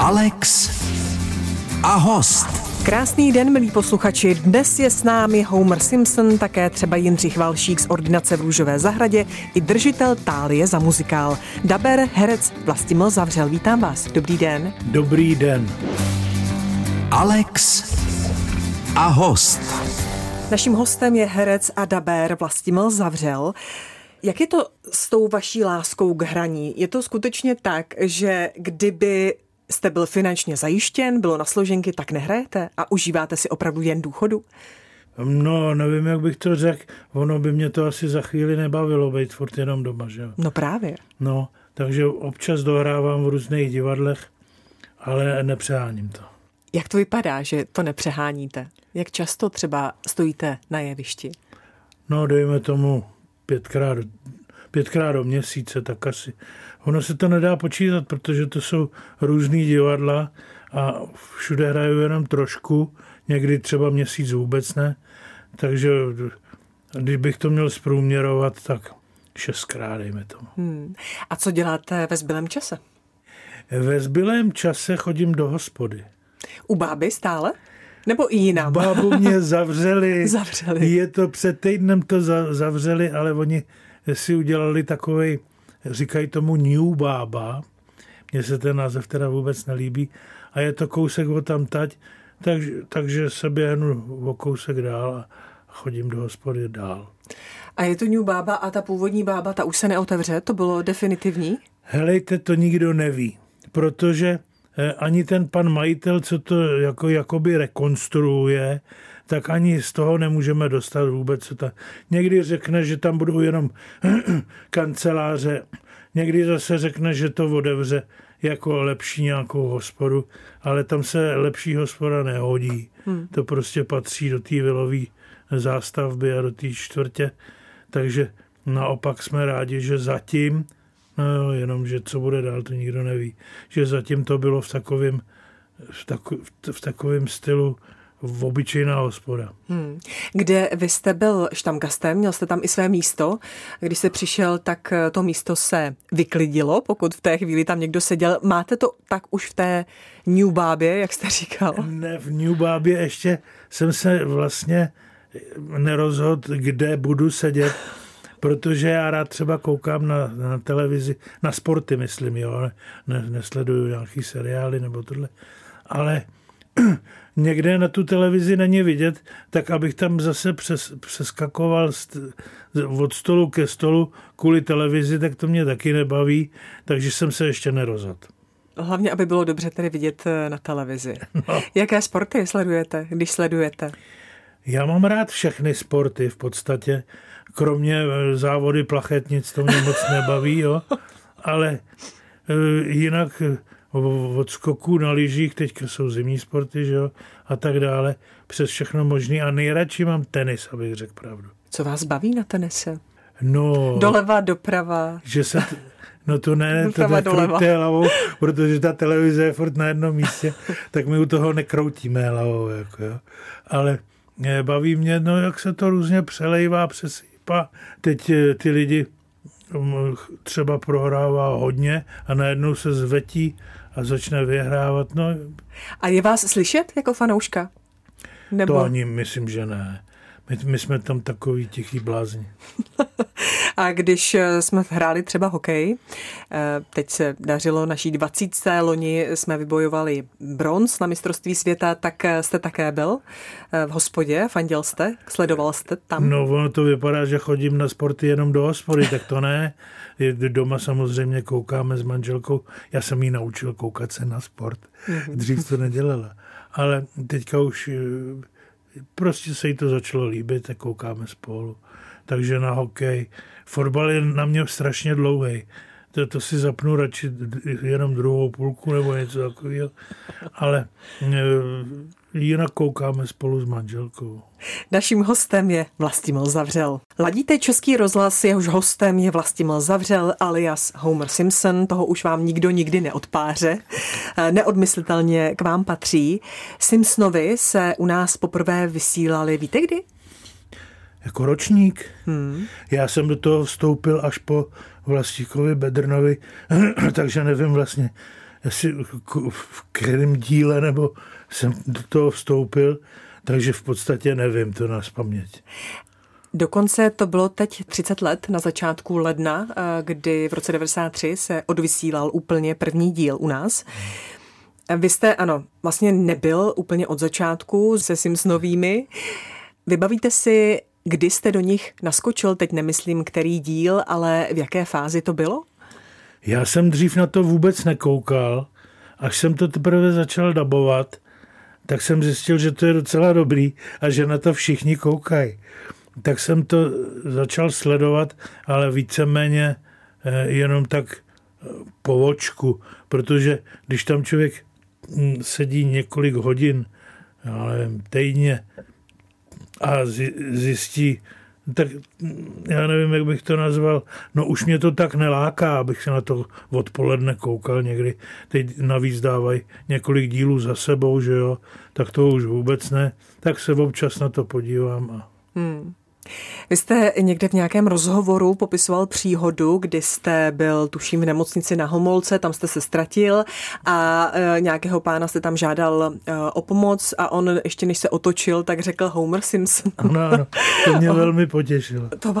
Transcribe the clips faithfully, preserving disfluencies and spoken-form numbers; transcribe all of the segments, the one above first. Alex a host. Krásný den, milí posluchači. Dnes je s námi Homer Simpson, také třeba Jindřich Valšík z Ordinace v Růžové zahradě i držitel Thálie za muzikál. Daber, herec Vlastimil Zavřel. Vítám vás. Dobrý den. Dobrý den. Alex a host. Naším hostem je herec a dabér Vlastimil Zavřel. Jak je to s tou vaší láskou k hraní? Je to skutečně tak, že kdyby jste byl finančně zajištěn, bylo na složenky, tak nehrajete a užíváte si opravdu jen důchodu? No, nevím, jak bych to řekl. Ono by mě to asi za chvíli nebavilo, být furt jenom doma, že? No právě. No, takže občas dohrávám v různých divadlech, ale nepřeháním to. Jak to vypadá, že to nepřeháníte? Jak často třeba stojíte na jevišti? No, dejme tomu pětkrát, pětkrát do měsíce, tak asi. Ono se to nedá počítat, protože to jsou různý divadla a všude hraju jenom trošku, někdy třeba měsíc vůbec ne, takže když bych to měl zprůměrovat, tak šestkrát, dejme tomu. Hmm. A co děláte ve zbylém čase? Ve zbylém čase chodím do hospody. U báby stále? Nebo i jinam? Bábu mě zavřeli. zavřeli. Je to, před týdnem to za, zavřeli, ale oni si udělali takovej, říkají tomu New Bába. Mně se ten název teda vůbec nelíbí. A je to kousek o tamtať, tak, takže se běhnu o kousek dál a chodím do hospody dál. A je to New Bába a ta původní bába, ta už se neotevře? To bylo definitivní? Helejte, to nikdo neví, protože ani ten pan majitel, co to jako, jakoby rekonstruuje, tak ani z toho nemůžeme dostat vůbec. Ta... Někdy řekne, že tam budou jenom kanceláře, někdy zase řekne, že to otevře jako lepší nějakou hospodu, ale tam se lepší hospoda nehodí. Hmm. To prostě patří do té vilové zástavby a do té čtvrtě, takže naopak jsme rádi, že zatím... No, jenomže co bude dál, to nikdo neví. Že zatím to bylo v takovém v tako, v takovém stylu v obyčejná hospoda. Hmm. Kde vy jste byl štamgastem, měl jste tam i své místo. Když jste přišel, tak to místo se vyklidilo, pokud v té chvíli tam někdo seděl. Máte to tak už v té New Bábě, jak jste říkal? Ne, v New Bábě ještě jsem se vlastně nerozhodl, kde budu sedět. Protože já rád třeba koukám na, na televizi, na sporty myslím, jo, ne, nesleduju nějaký seriály nebo tohle, ale někde na tu televizi není vidět, tak abych tam zase přes, přeskakoval st, od stolu ke stolu kvůli televizi, tak to mě taky nebaví, takže jsem se ještě nerozhodl. Hlavně, aby bylo dobře tady vidět na televizi. No. Jaké sporty sledujete, když sledujete? Já mám rád všechny sporty v podstatě, kromě závody plachetnic, to mě moc nebaví, jo. Ale jinak od skoků na lyžích, teď jsou zimní sporty, že jo, a tak dále, přes všechno možný. A nejradši mám tenis, abych řekl pravdu. Co vás baví na tenise? No... Doleva, doprava. Že se... T- No to ne, to nekroutí hlavou, protože ta televize je furt na jednom místě, tak my u toho nekroutíme hlavou, jako jo. Ale... Baví mě, no jak se to různě přelejvá, přesýpá. Teď ty lidi třeba prohrává hodně a najednou se zvetí a začne vyhrávat. No. A je vás slyšet jako fanouška? Nebo... To ani myslím, že ne. My, my jsme tam takový tichý blázni. A když jsme hráli třeba hokej, teď se dařilo naší dvacítce, loni jsme vybojovali bronz na mistrovství světa, tak jste také byl v hospodě, fanděl jste, sledoval jste tam? No ono to vypadá, že chodím na sporty jenom do hospody, tak to ne. Doma samozřejmě koukáme s manželkou, já jsem jí naučil koukat se na sport, dřív to nedělala, ale teďka už prostě se jí to začalo líbit a koukáme spolu. Takže na hokej. Fotbal je na mě strašně dlouhý. To, to si zapnu radši jenom druhou půlku nebo něco takového. Ale jinak koukáme spolu s manželkou. Naším hostem je Vlastimil Zavřel. Ladíte Český rozhlas, jehož hostem je Vlastimil Zavřel alias Homer Simpson, toho už vám nikdo nikdy neodpáře. Neodmyslitelně k vám patří. Simpsonovi se u nás poprvé vysílali, víte kdy? Jako ročník. Hmm. Já jsem do toho vstoupil až po Vlastíkovi Bedrnovi, takže nevím vlastně, asi v kterém díle nebo jsem do toho vstoupil, takže v podstatě nevím, to nás paměť. Dokonce to bylo teď třicet let na začátku ledna, kdy v roce devadesát tři se odvysílal úplně první díl u nás. Vy jste, ano, vlastně nebyl úplně od začátku se Simpsonovými. Vybavíte si, kdy jste do nich naskočil? Teď nemyslím, který díl, ale v jaké fázi to bylo? Já jsem dřív na to vůbec nekoukal. Až jsem to teprve začal dabovat, tak jsem zjistil, že to je docela dobrý a že na to všichni koukají. Tak jsem to začal sledovat, ale víceméně jenom tak po očku, protože když tam člověk sedí několik hodin, ale týdně a zjistí, tak já nevím, jak bych to nazval, no už mě to tak neláká, abych se na to odpoledne koukal někdy. Teď navíc dávají několik dílů za sebou, že jo, tak to už vůbec ne, tak se občas na to podívám a... Hmm. Vy jste někde v nějakém rozhovoru popisoval příhodu, kdy jste byl, tuším, v nemocnici na Homolce, tam jste se ztratil a e, nějakého pána jste tam žádal e, o pomoc a on ještě než se otočil, tak řekl Homer Simpson. Ano, ano, to mě velmi potěšilo. To,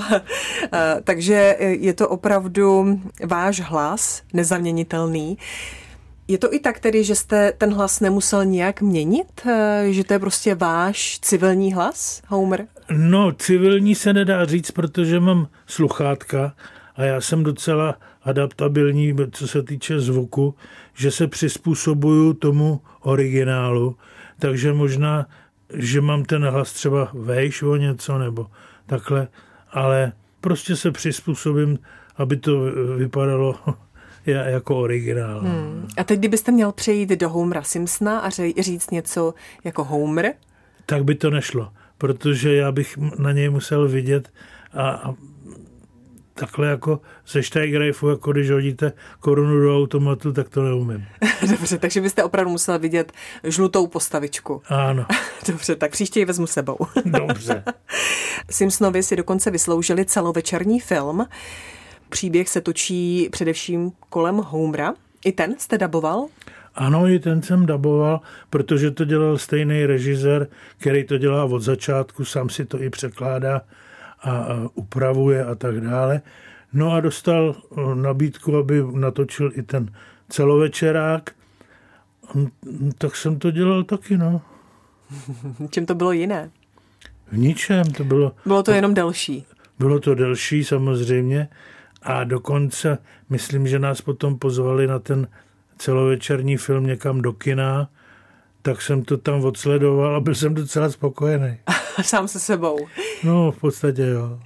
e, takže je to opravdu váš hlas, nezaměnitelný. Je to i tak tedy, že jste ten hlas nemusel nějak měnit? Že to je prostě váš civilní hlas, Homer? No, civilní se nedá říct, protože mám sluchátka a já jsem docela adaptabilní, co se týče zvuku, že se přizpůsobuju tomu originálu, takže možná, že mám ten hlas třeba vejš o něco nebo takhle, ale prostě se přizpůsobím, aby to vypadalo... jako originál. Hmm. A teď, kdybyste měl přejít do Homera Simpsona a říct něco jako Homer? Tak by to nešlo, protože já bych na něj musel vidět a, a takhle jako ze Steigriffu, jako když hodíte korunu do automatu, tak to neumím. Dobře, takže byste opravdu musel vidět žlutou postavičku. Ano. Dobře, tak příště ji vezmu sebou. Dobře. Simpsonovi si dokonce vysloužili celovečerní film. Příběh se točí především kolem Homera. I ten jste daboval? Ano, i ten jsem daboval, protože to dělal stejný režisér, který to dělá od začátku, sám si to i překládá a upravuje a tak dále. No a dostal nabídku, aby natočil i ten celovečerák. Tak jsem to dělal taky, no. Čím to bylo jiné? V ničem to bylo. Bylo to jenom delší? Bylo to delší, samozřejmě. A dokonce, myslím, že nás potom pozvali na ten celovečerní film někam do kina, tak jsem to tam odsledoval a byl jsem docela spokojený. Sám se sebou. No, v podstatě jo.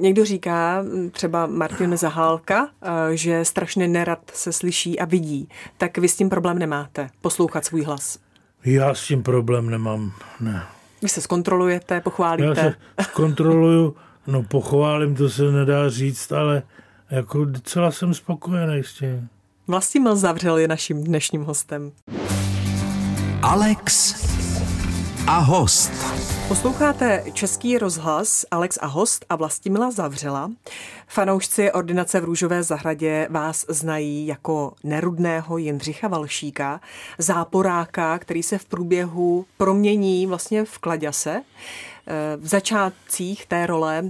Někdo říká, třeba Martin Zahálka, že strašně nerad se slyší a vidí. Tak vy s tím problém nemáte, poslouchat svůj hlas? Já s tím problém nemám, ne. Vy se zkontrolujete, pochválíte? Já se zkontroluju, no pochválím, to se nedá říct, ale... Jako docela jsem spokojený s tím. Vlastimil Zavřel je naším dnešním hostem. Alex a host. Posloucháte Český rozhlas, Alex a host a Vlastimila Zavřela. Fanoušci Ordinace v Růžové zahradě vás znají jako nerudného Jindřicha Valšíka, záporáka, který se v průběhu promění vlastně v klaďase. V začátcích té role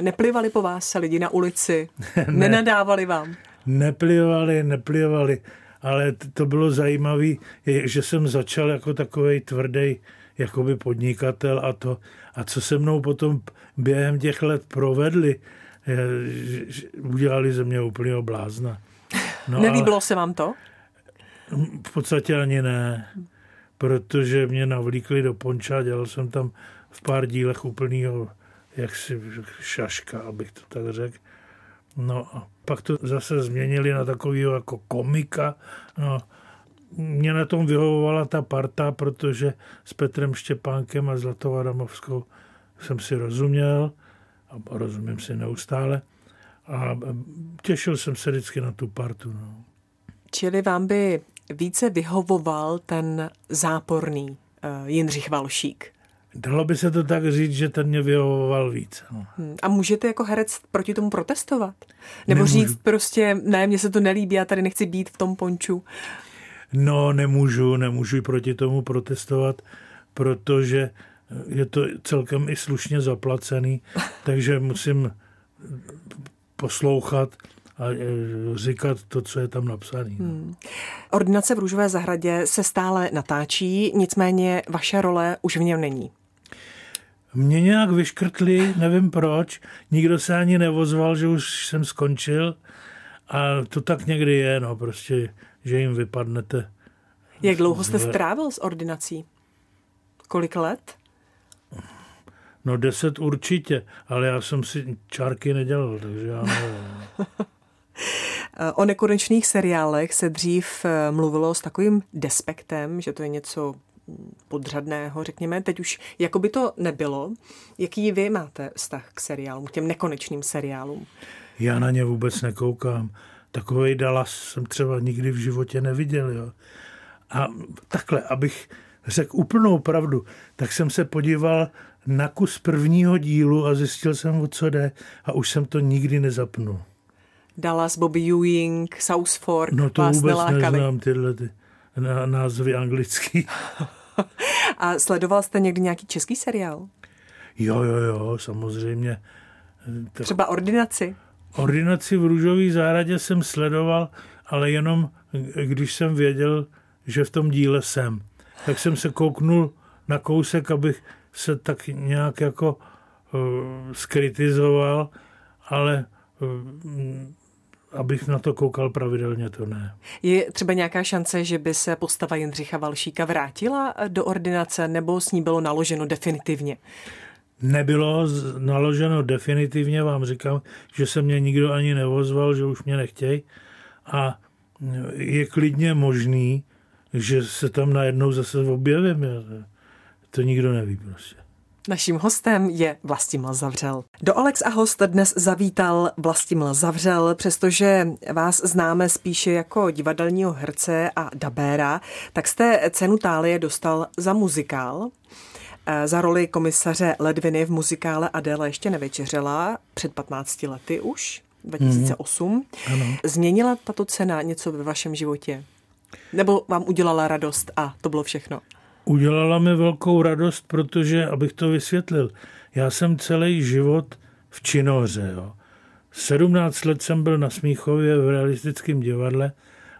neplivali po vás se lidi na ulici, ne, nenadávali vám? Neplivali, neplivali, ale to bylo zajímavé, že jsem začal jako takovej tvrdý jakoby podnikatel a to, a co se mnou potom během těch let provedli, udělali ze mě úplného blázna. No, nelíbilo ale, se vám to? V podstatě ani ne, protože mě navlíkli do ponča, dělal jsem tam v pár dílech úplnýho jaksi šaška, abych to tak řekl. No a pak to zase změnili na takovýho jako komika. No, mě na tom vyhovovala ta parta, protože s Petrem Štěpánkem a Zlatou Adamovskou jsem si rozuměl a rozumím si neustále a těšil jsem se vždycky na tu partu. No. Čili vám by více vyhovoval ten záporný uh, Jindřich Valšík? Dalo by se to tak říct, že ten mě vyhovoval víc. No. A můžete jako herec proti tomu protestovat? Nebo nemůžu. Říct prostě, ne, mně se to nelíbí, já tady nechci být v tom ponču? no nemůžu, nemůžu proti tomu protestovat, protože je to celkem i slušně zaplacený, takže musím poslouchat a říkat to, co je tam napsané. Hmm. Ordinace v Růžové zahradě se stále natáčí, nicméně vaše role už v něm není. Mě nějak vyškrtli, nevím proč, nikdo se ani nevozval, že už jsem skončil a to tak někdy je, no prostě, že jim vypadnete. Jak dlouho jste strávil s ordinací? Kolik let? No deset určitě, ale já jsem si čárky nedělal, takže já nevím. O nekonečných seriálech se dřív mluvilo s takovým despektem, že to je něco podřadného, řekněme. Teď už jako by to nebylo. Jaký vy máte vztah k seriálům, k těm nekonečným seriálům? Já na ně vůbec nekoukám. Takovej Dallas jsem třeba nikdy v životě neviděl. Jo. A takhle, abych řekl úplnou pravdu, tak jsem se podíval na kus prvního dílu a zjistil jsem, o co jde a už jsem to nikdy nezapnul. Dallas, Bobby Ewing, South Fork, no to vůbec neznám tyhle ty názvy anglický. A sledoval jste někdy nějaký český seriál? Jo, jo, jo, samozřejmě. Tak... Třeba Ordinaci? Ordinaci v Růžové zahradě jsem sledoval, ale jenom když jsem věděl, že v tom díle jsem. Tak jsem se kouknul na kousek, abych se tak nějak jako uh, skritizoval, ale uh, abych na to koukal pravidelně, to ne. Je třeba nějaká šance, že by se postava Jindřicha Valšíka vrátila do ordinace, nebo s ní bylo naloženo definitivně? Nebylo naloženo definitivně, vám říkám, že se mě nikdo ani nevozval, že už mě nechtějí. A je klidně možný, že se tam najednou zase objevím. To nikdo neví prostě. Naším hostem je Vlastimil Zavřel. Do Alex a host dnes zavítal Vlastimil Zavřel, přestože vás známe spíše jako divadelního herce a dabéra, tak jste cenu Thálie dostal za muzikál, za roli komisaře Ledviny v muzikále Adéla ještě nevečeřela před patnácti lety už, dva tisíce osm. Mm-hmm. Změnila tato cena něco ve vašem životě? Nebo vám udělala radost a to bylo všechno? Udělala mi velkou radost, protože, abych to vysvětlil, já jsem celý život v činoře. Jo. sedmnáct let jsem byl na Smíchově v Realistickém divadle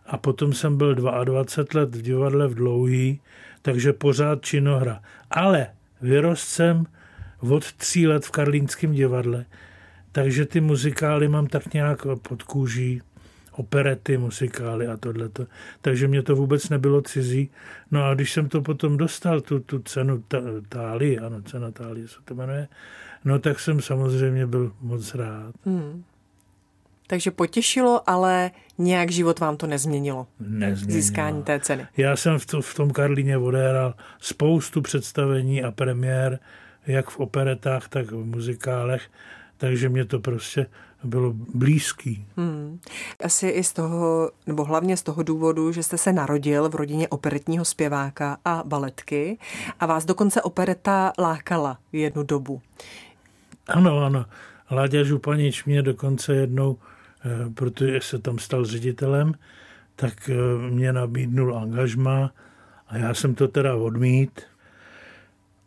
a potom jsem byl dvacet dva let v divadle v Dlouhý, takže pořád činohra. Ale vyrost jsem od tří let v Karlínském divadle, takže ty muzikály mám tak nějak pod kůží. Operety, muzikály a tohleto. Takže mě to vůbec nebylo cizí. No a když jsem to potom dostal, tu, tu cenu Thálie, ano, cena Thálie se to jmenuje, no tak jsem samozřejmě byl moc rád. Hmm. Takže potěšilo, ale nějak život vám to nezměnilo? Nezměnilo. Získání té ceny. Já jsem v, to, v tom Karlíně odehrál spoustu představení a premiér, jak v operetách, tak v muzikálech, takže mě to prostě bylo blízký. Hmm. Asi i z toho, nebo hlavně z toho důvodu, že jste se narodil v rodině operetního zpěváka a baletky a vás dokonce opereta lákala jednu dobu. Ano, ano. Láďa Panič mě dokonce jednou, protože se tam stal ředitelem, tak mě nabídnul angažmá a já jsem to teda odmít.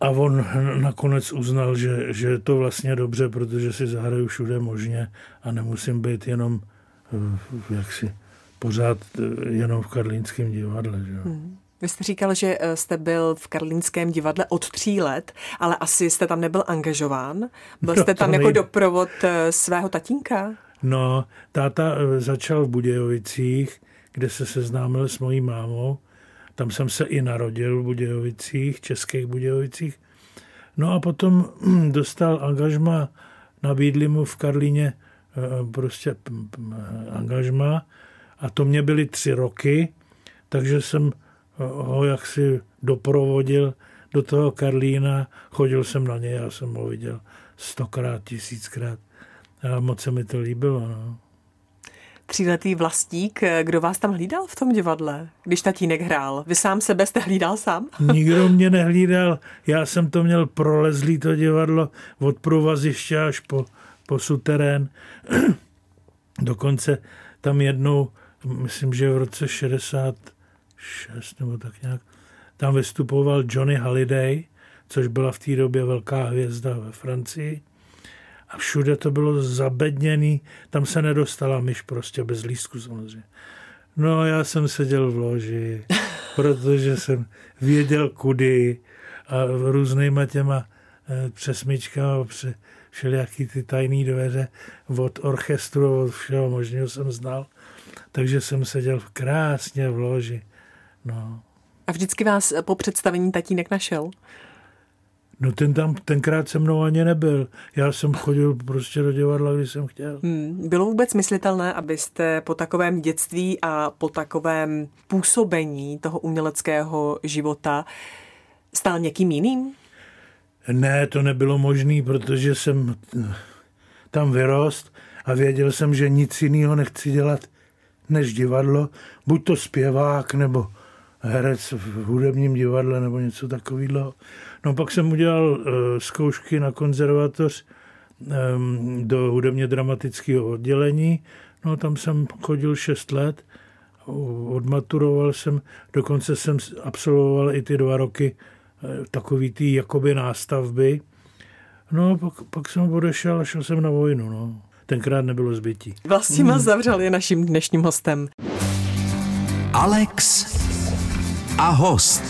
A on nakonec uznal, že, že je to vlastně dobře, protože si zahraju všude možně a nemusím být jenom jaksi pořád jenom v Karlínském divadle. Že? Hmm. Vy jste říkal, že jste byl v Karlínském divadle od tří let, ale asi jste tam nebyl angažován. Byl jste no, tam nejde. Jako doprovod svého tatínka? No, táta začal v Budějovicích, kde se seznámil s mojí mámou. Tam jsem se i narodil v Budějovicích, českých Budějovicích. No a potom dostal angažma, nabídli mu v Karlíně prostě angažma a to mě byly tři roky, takže jsem ho jaksi doprovodil do toho Karlína, chodil jsem na něj, já jsem ho viděl stokrát, tisíckrát a moc se mi to líbilo, no. Tříletý Vlastík, kdo vás tam hlídal v tom divadle, když tatínek hrál? Vy sám sebe jste hlídal sám? Nikdo mě nehlídal, já jsem to měl prolezlý to divadlo od provaziště až po, po suterén. Dokonce tam jednou, myslím, že v roce šedesát šest nebo tak nějak, tam vystupoval Johnny Hallyday, což byla v té době velká hvězda ve Francii. A všude to bylo zabedněný, tam se nedostala myš prostě bez lístku samozřejmě. No já jsem seděl v loži, protože jsem věděl kudy a různýma těma přesmičkama všelijaký ty tajný dveře od orchestru, od všeho možného jsem znal. Takže jsem seděl krásně v loži. No. A vždycky vás po představení tatínek našel? No ten tam, tenkrát se mnou ani nebyl. Já jsem chodil prostě do divadla, když jsem chtěl. Hmm, bylo vůbec myslitelné, abyste po takovém dětství a po takovém působení toho uměleckého života stál někým jiným? Ne, to nebylo možné, protože jsem tam vyrost a věděl jsem, že nic jiného nechci dělat než divadlo. Buď to zpěvák, nebo herec v hudebním divadle, nebo něco takového. No pak jsem udělal zkoušky na konzervatoř do hudebně dramatického oddělení. No tam jsem chodil šest let, odmaturoval jsem, dokonce jsem absolvoval i ty dva roky takový ty jakoby nástavby. No pak, pak jsem odešel a šel jsem na vojnu. No. Tenkrát nebylo zbytí. Vlastimil Zavřel je naším dnešním hostem. Alex a host.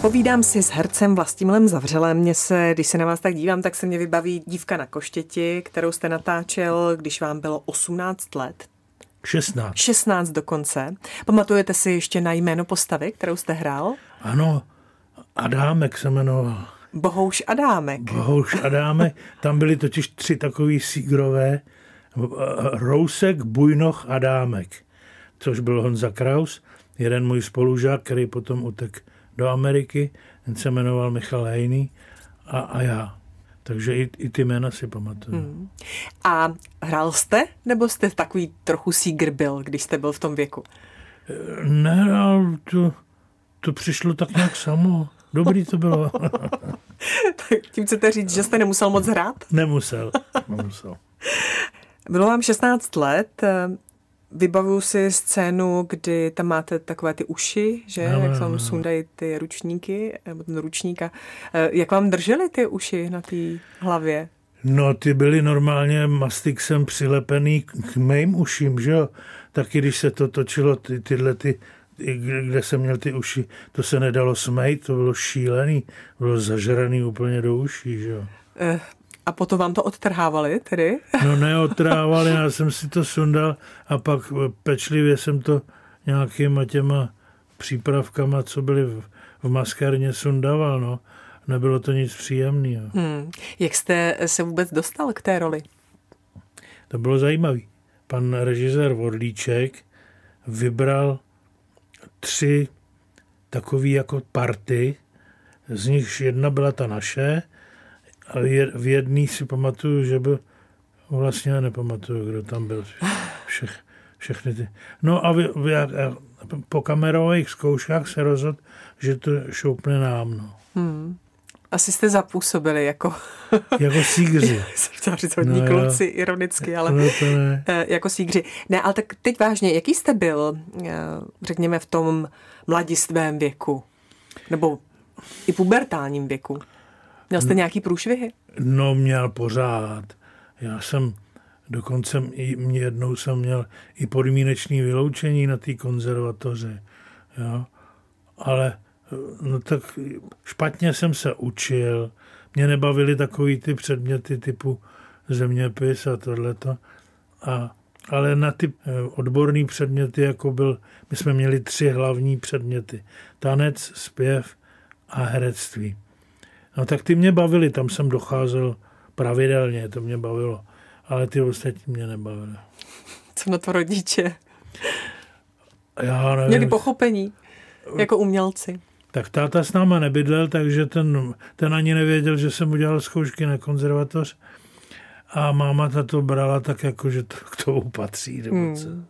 Povídám si s hercem Vlastimilem Zavřelem. Mně se, když se na vás tak dívám, tak se mě vybaví Dívka na koštěti, kterou jste natáčel, když vám bylo osmnáct let. šestnáct. šestnáct dokonce. Pamatujete si ještě na jméno postavy, kterou jste hrál? Ano, Adámek se jmenoval. Bohouš Adámek. Bohouš Adámek. Tam byly totiž tři takový sígrové. Rousek, Bujnoch, Adámek. Což byl Honza Kraus, jeden můj spolužák, který potom utek do Ameriky, ten se jmenoval Michal Hejný a, a já. Takže i, i ty jména si pamatuju. Hmm. A hrál jste, nebo jste takový trochu sígr byl, když jste byl v tom věku? Nehrál, to, to přišlo tak nějak samo. Dobrý to bylo. Tak tím chcete říct, že jste nemusel moc hrát? Nemusel, nemusel. Bylo vám šestnáct let. Vybavuju si scénu, kdy tam máte takové ty uši, že? No, jak vám sundají ty ručníky, nebo ten ručník. A jak vám držely ty uši na té hlavě? No, ty byly normálně mastixem přilepený k mým uším, že jo? Taky když se to točilo, ty, tyhle ty, kde jsem měl ty uši, to se nedalo smejt, to bylo šílený, bylo zažraný úplně do uší, že jo? Eh. A potom vám to odtrhávali tedy? No neodtrhávali, já jsem si to sundal a pak pečlivě jsem to nějakýma těma přípravkama, co byly v, v maskárně, sundával. No. Nebylo to nic příjemného. Hmm. Jak jste se vůbec dostal k té roli? To bylo zajímavé. Pan režisér Vorlíček vybral tři takové jako party, z nichž jedna byla ta naše. A v jedný si pamatuju, že byl, vlastně já nepamatuju, kdo tam byl, všech, všechny ty. No a, vy, a po kamerových zkouškách se rozhodl, že to šoupne nám, no. Hmm. Asi jste zapůsobili jako... jako sígři. Chtěla říct hodní no, kluci, ironicky, ale... No to ne. Jako sígři. Ne, ale tak teď vážně, jaký jste byl, řekněme, v tom mladistvém věku? Nebo i pubertálním věku? Měl jste nějaký průšvihy? No, měl pořád. Já jsem dokonce jednou jsem měl i podmínečný vyloučení na té konzervatoři. Jo? Ale no tak špatně jsem se učil. Mě nebavily takový ty předměty typu zeměpis a tohleto. A, ale na ty odborné předměty, jako byl, my jsme měli tři hlavní předměty. Tanec, zpěv a herectví. No tak ty mě bavily, tam jsem docházel pravidelně, to mě bavilo. Ale ty ostatní mě nebavily. Co na to rodiče? Já nevím. Měli pochopení, jako umělci. Tak táta s náma nebydlel, takže ten, ten ani nevěděl, že jsem udělal zkoušky na konzervatoř. A máma ta to brala tak jako, že to k tomu patří. Hmm.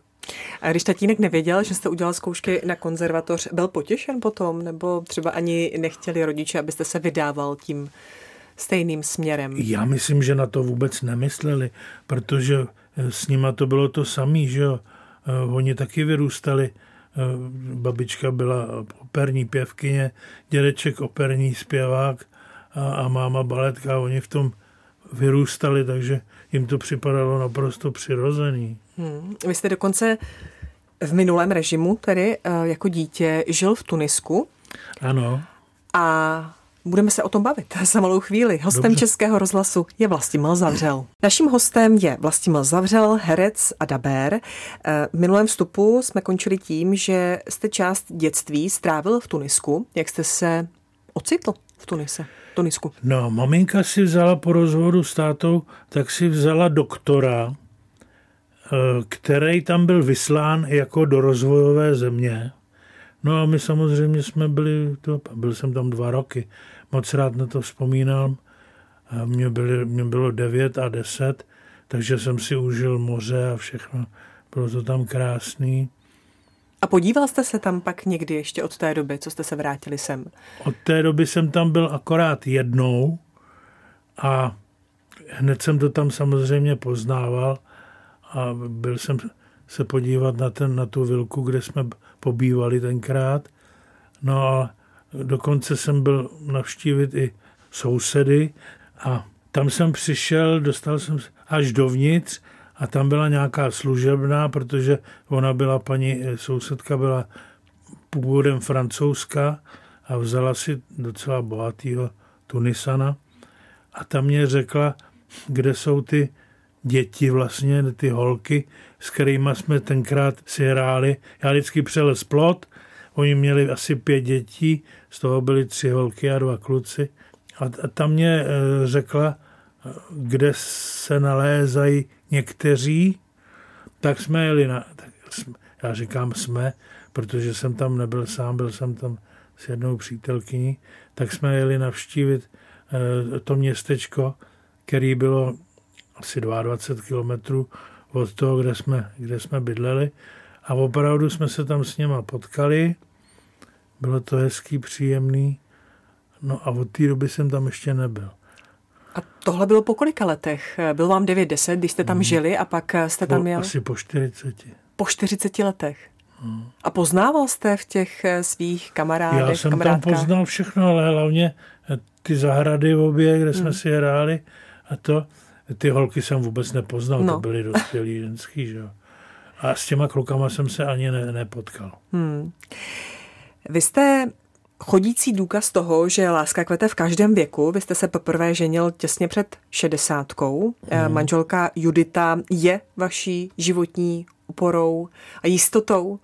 A když tatínek nevěděl, že jste udělal zkoušky na konzervatoř, byl potěšen potom, nebo třeba ani nechtěli rodiče, abyste se vydával tím stejným směrem? Já myslím, že na to vůbec nemysleli, protože s nima to bylo to samý, že jo. Oni taky vyrůstali babička byla operní pěvkyně, dědeček operní zpěvák a, a máma baletka. Oni v tom vyrůstali, takže jim to připadalo naprosto přirozený. Hmm. Vy jste dokonce v minulém režimu, tedy jako dítě, žil v Tunisku. Ano. A budeme se o tom bavit za malou chvíli. Hostem Dobře. Českého rozhlasu je Vlastimil Zavřel. Naším hostem je Vlastimil Zavřel, herec a dabér. V minulém vstupu jsme končili tím, že jste část dětství strávil v Tunisku. Jak jste se ocitl v Tunise, Tunisku? No, maminka si vzala po rozvodu s tátou, tak si vzala doktora, který tam byl vyslán jako do rozvojové země. No a my samozřejmě jsme byli, to, byl jsem tam dva roky, moc rád na to vzpomínám. Mně, byly, mně bylo devět a deset, takže jsem si užil moře a všechno. Bylo to tam krásný. A podíval jste se tam pak někdy ještě od té doby, co jste se vrátili sem? Od té doby jsem tam byl akorát jednou a hned jsem to tam samozřejmě poznával a byl jsem se podívat na, ten, na tu vilku, kde jsme pobývali tenkrát. No a dokonce jsem byl navštívit i sousedy a tam jsem přišel, dostal jsem až dovnitř a tam byla nějaká služebná, protože ona byla, paní sousedka byla původem francouzská a vzala si docela bohatýho Tunisana a tam mě řekla, kde jsou ty děti vlastně, ty holky, s kterýma jsme tenkrát si hráli. Já vždycky přelez plot, oni měli asi pět dětí, z toho byly tři holky a dva kluci. A, a tam mě řekla, kde se nalézají někteří, tak jsme jeli na... Tak já říkám jsme, protože jsem tam nebyl sám, byl jsem tam s jednou přítelkyní, tak jsme jeli navštívit to městečko, který bylo asi dvacet dva kilometrů od toho, kde jsme, kde jsme bydleli. A opravdu jsme se tam s něma potkali. Bylo to hezký, příjemný. No a od té doby jsem tam ještě nebyl. A tohle bylo po kolika letech? Byl vám devět deset, když jste tam hmm. žili a pak jste tam jel? Asi po čtyřiceti. Po čtyřiceti letech? Hmm. A poznával jste v těch svých kamarádech, kamarádkách? Já jsem kamarádkách? tam poznal všechno, ale hlavně ty zahrady obě, kde jsme hmm. si hráli a to... Ty holky jsem vůbec nepoznal, no. To byly dospělí ženský, že jo. A s těma klukama jsem se ani ne, nepotkal. Hmm. Vy jste chodící důkaz toho, že láska kvete v každém věku. Vy jste se poprvé ženil těsně před šedesátkou. Hmm. Manželka Judita je vaší životní oporou a jistotou?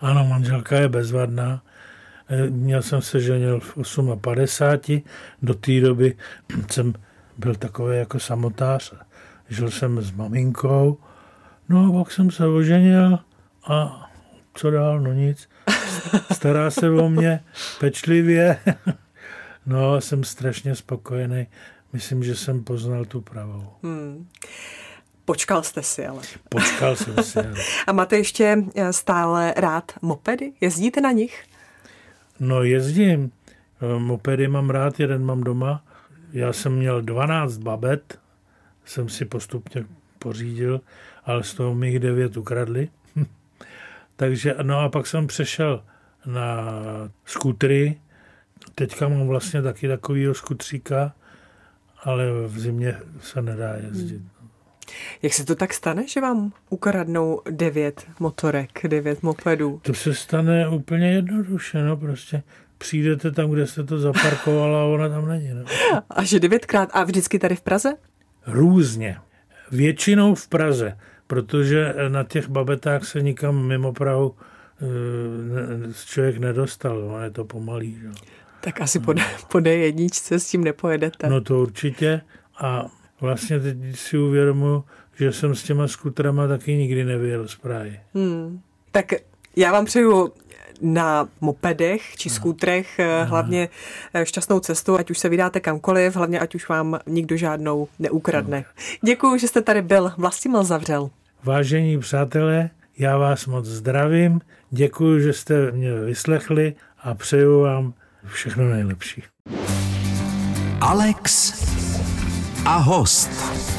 Ano, manželka je bezvadná. Já jsem se ženil v padesát osm. Do té doby jsem... Byl takový jako samotář. Žil jsem s maminkou. No a pak jsem se oženil a co dál? No nic. Stará se o mě pečlivě. No a jsem strašně spokojený. Myslím, že jsem poznal tu pravou. Hmm. Počkal jste si ale. Počkal jsem si ale. A máte ještě stále rád mopedy? Jezdíte na nich? No jezdím. Mopedy mám rád, jeden mám doma. Já jsem měl dvanáct babet, jsem si postupně pořídil, ale z toho mých devět ukradli. Takže, no a pak jsem přešel na skutry. Teďka mám vlastně taky takovýho skutříka, ale v zimě se nedá jezdit. Hmm. Jak se to tak stane, že vám ukradnou devět motorek, devět mopedů? To se stane úplně jednoduše, no prostě. Přijdete tam, kde jste to zaparkovala a ona tam není. No. Až devětkrát. A vždycky tady v Praze? Různě. Většinou v Praze, protože na těch babetách se nikam mimo Prahu uh, člověk nedostal. On je to pomalý. No. Tak asi no. po D jedničce s tím nepojedete. No to určitě. A vlastně teď si uvědomuji, že jsem s těma skutrama taky nikdy nevyjel z Prahy. Hmm. Tak já vám přeju... na mopedech či skútrech, hlavně šťastnou cestu, ať už se vydáte kamkoliv, hlavně ať už vám nikdo žádnou neukradne. Děkuji, že jste tady byl. Vlastimil Zavřel. Vážení přátelé, já vás moc zdravím, děkuji, že jste mě vyslechli a přeju vám všechno nejlepší. Alex a host.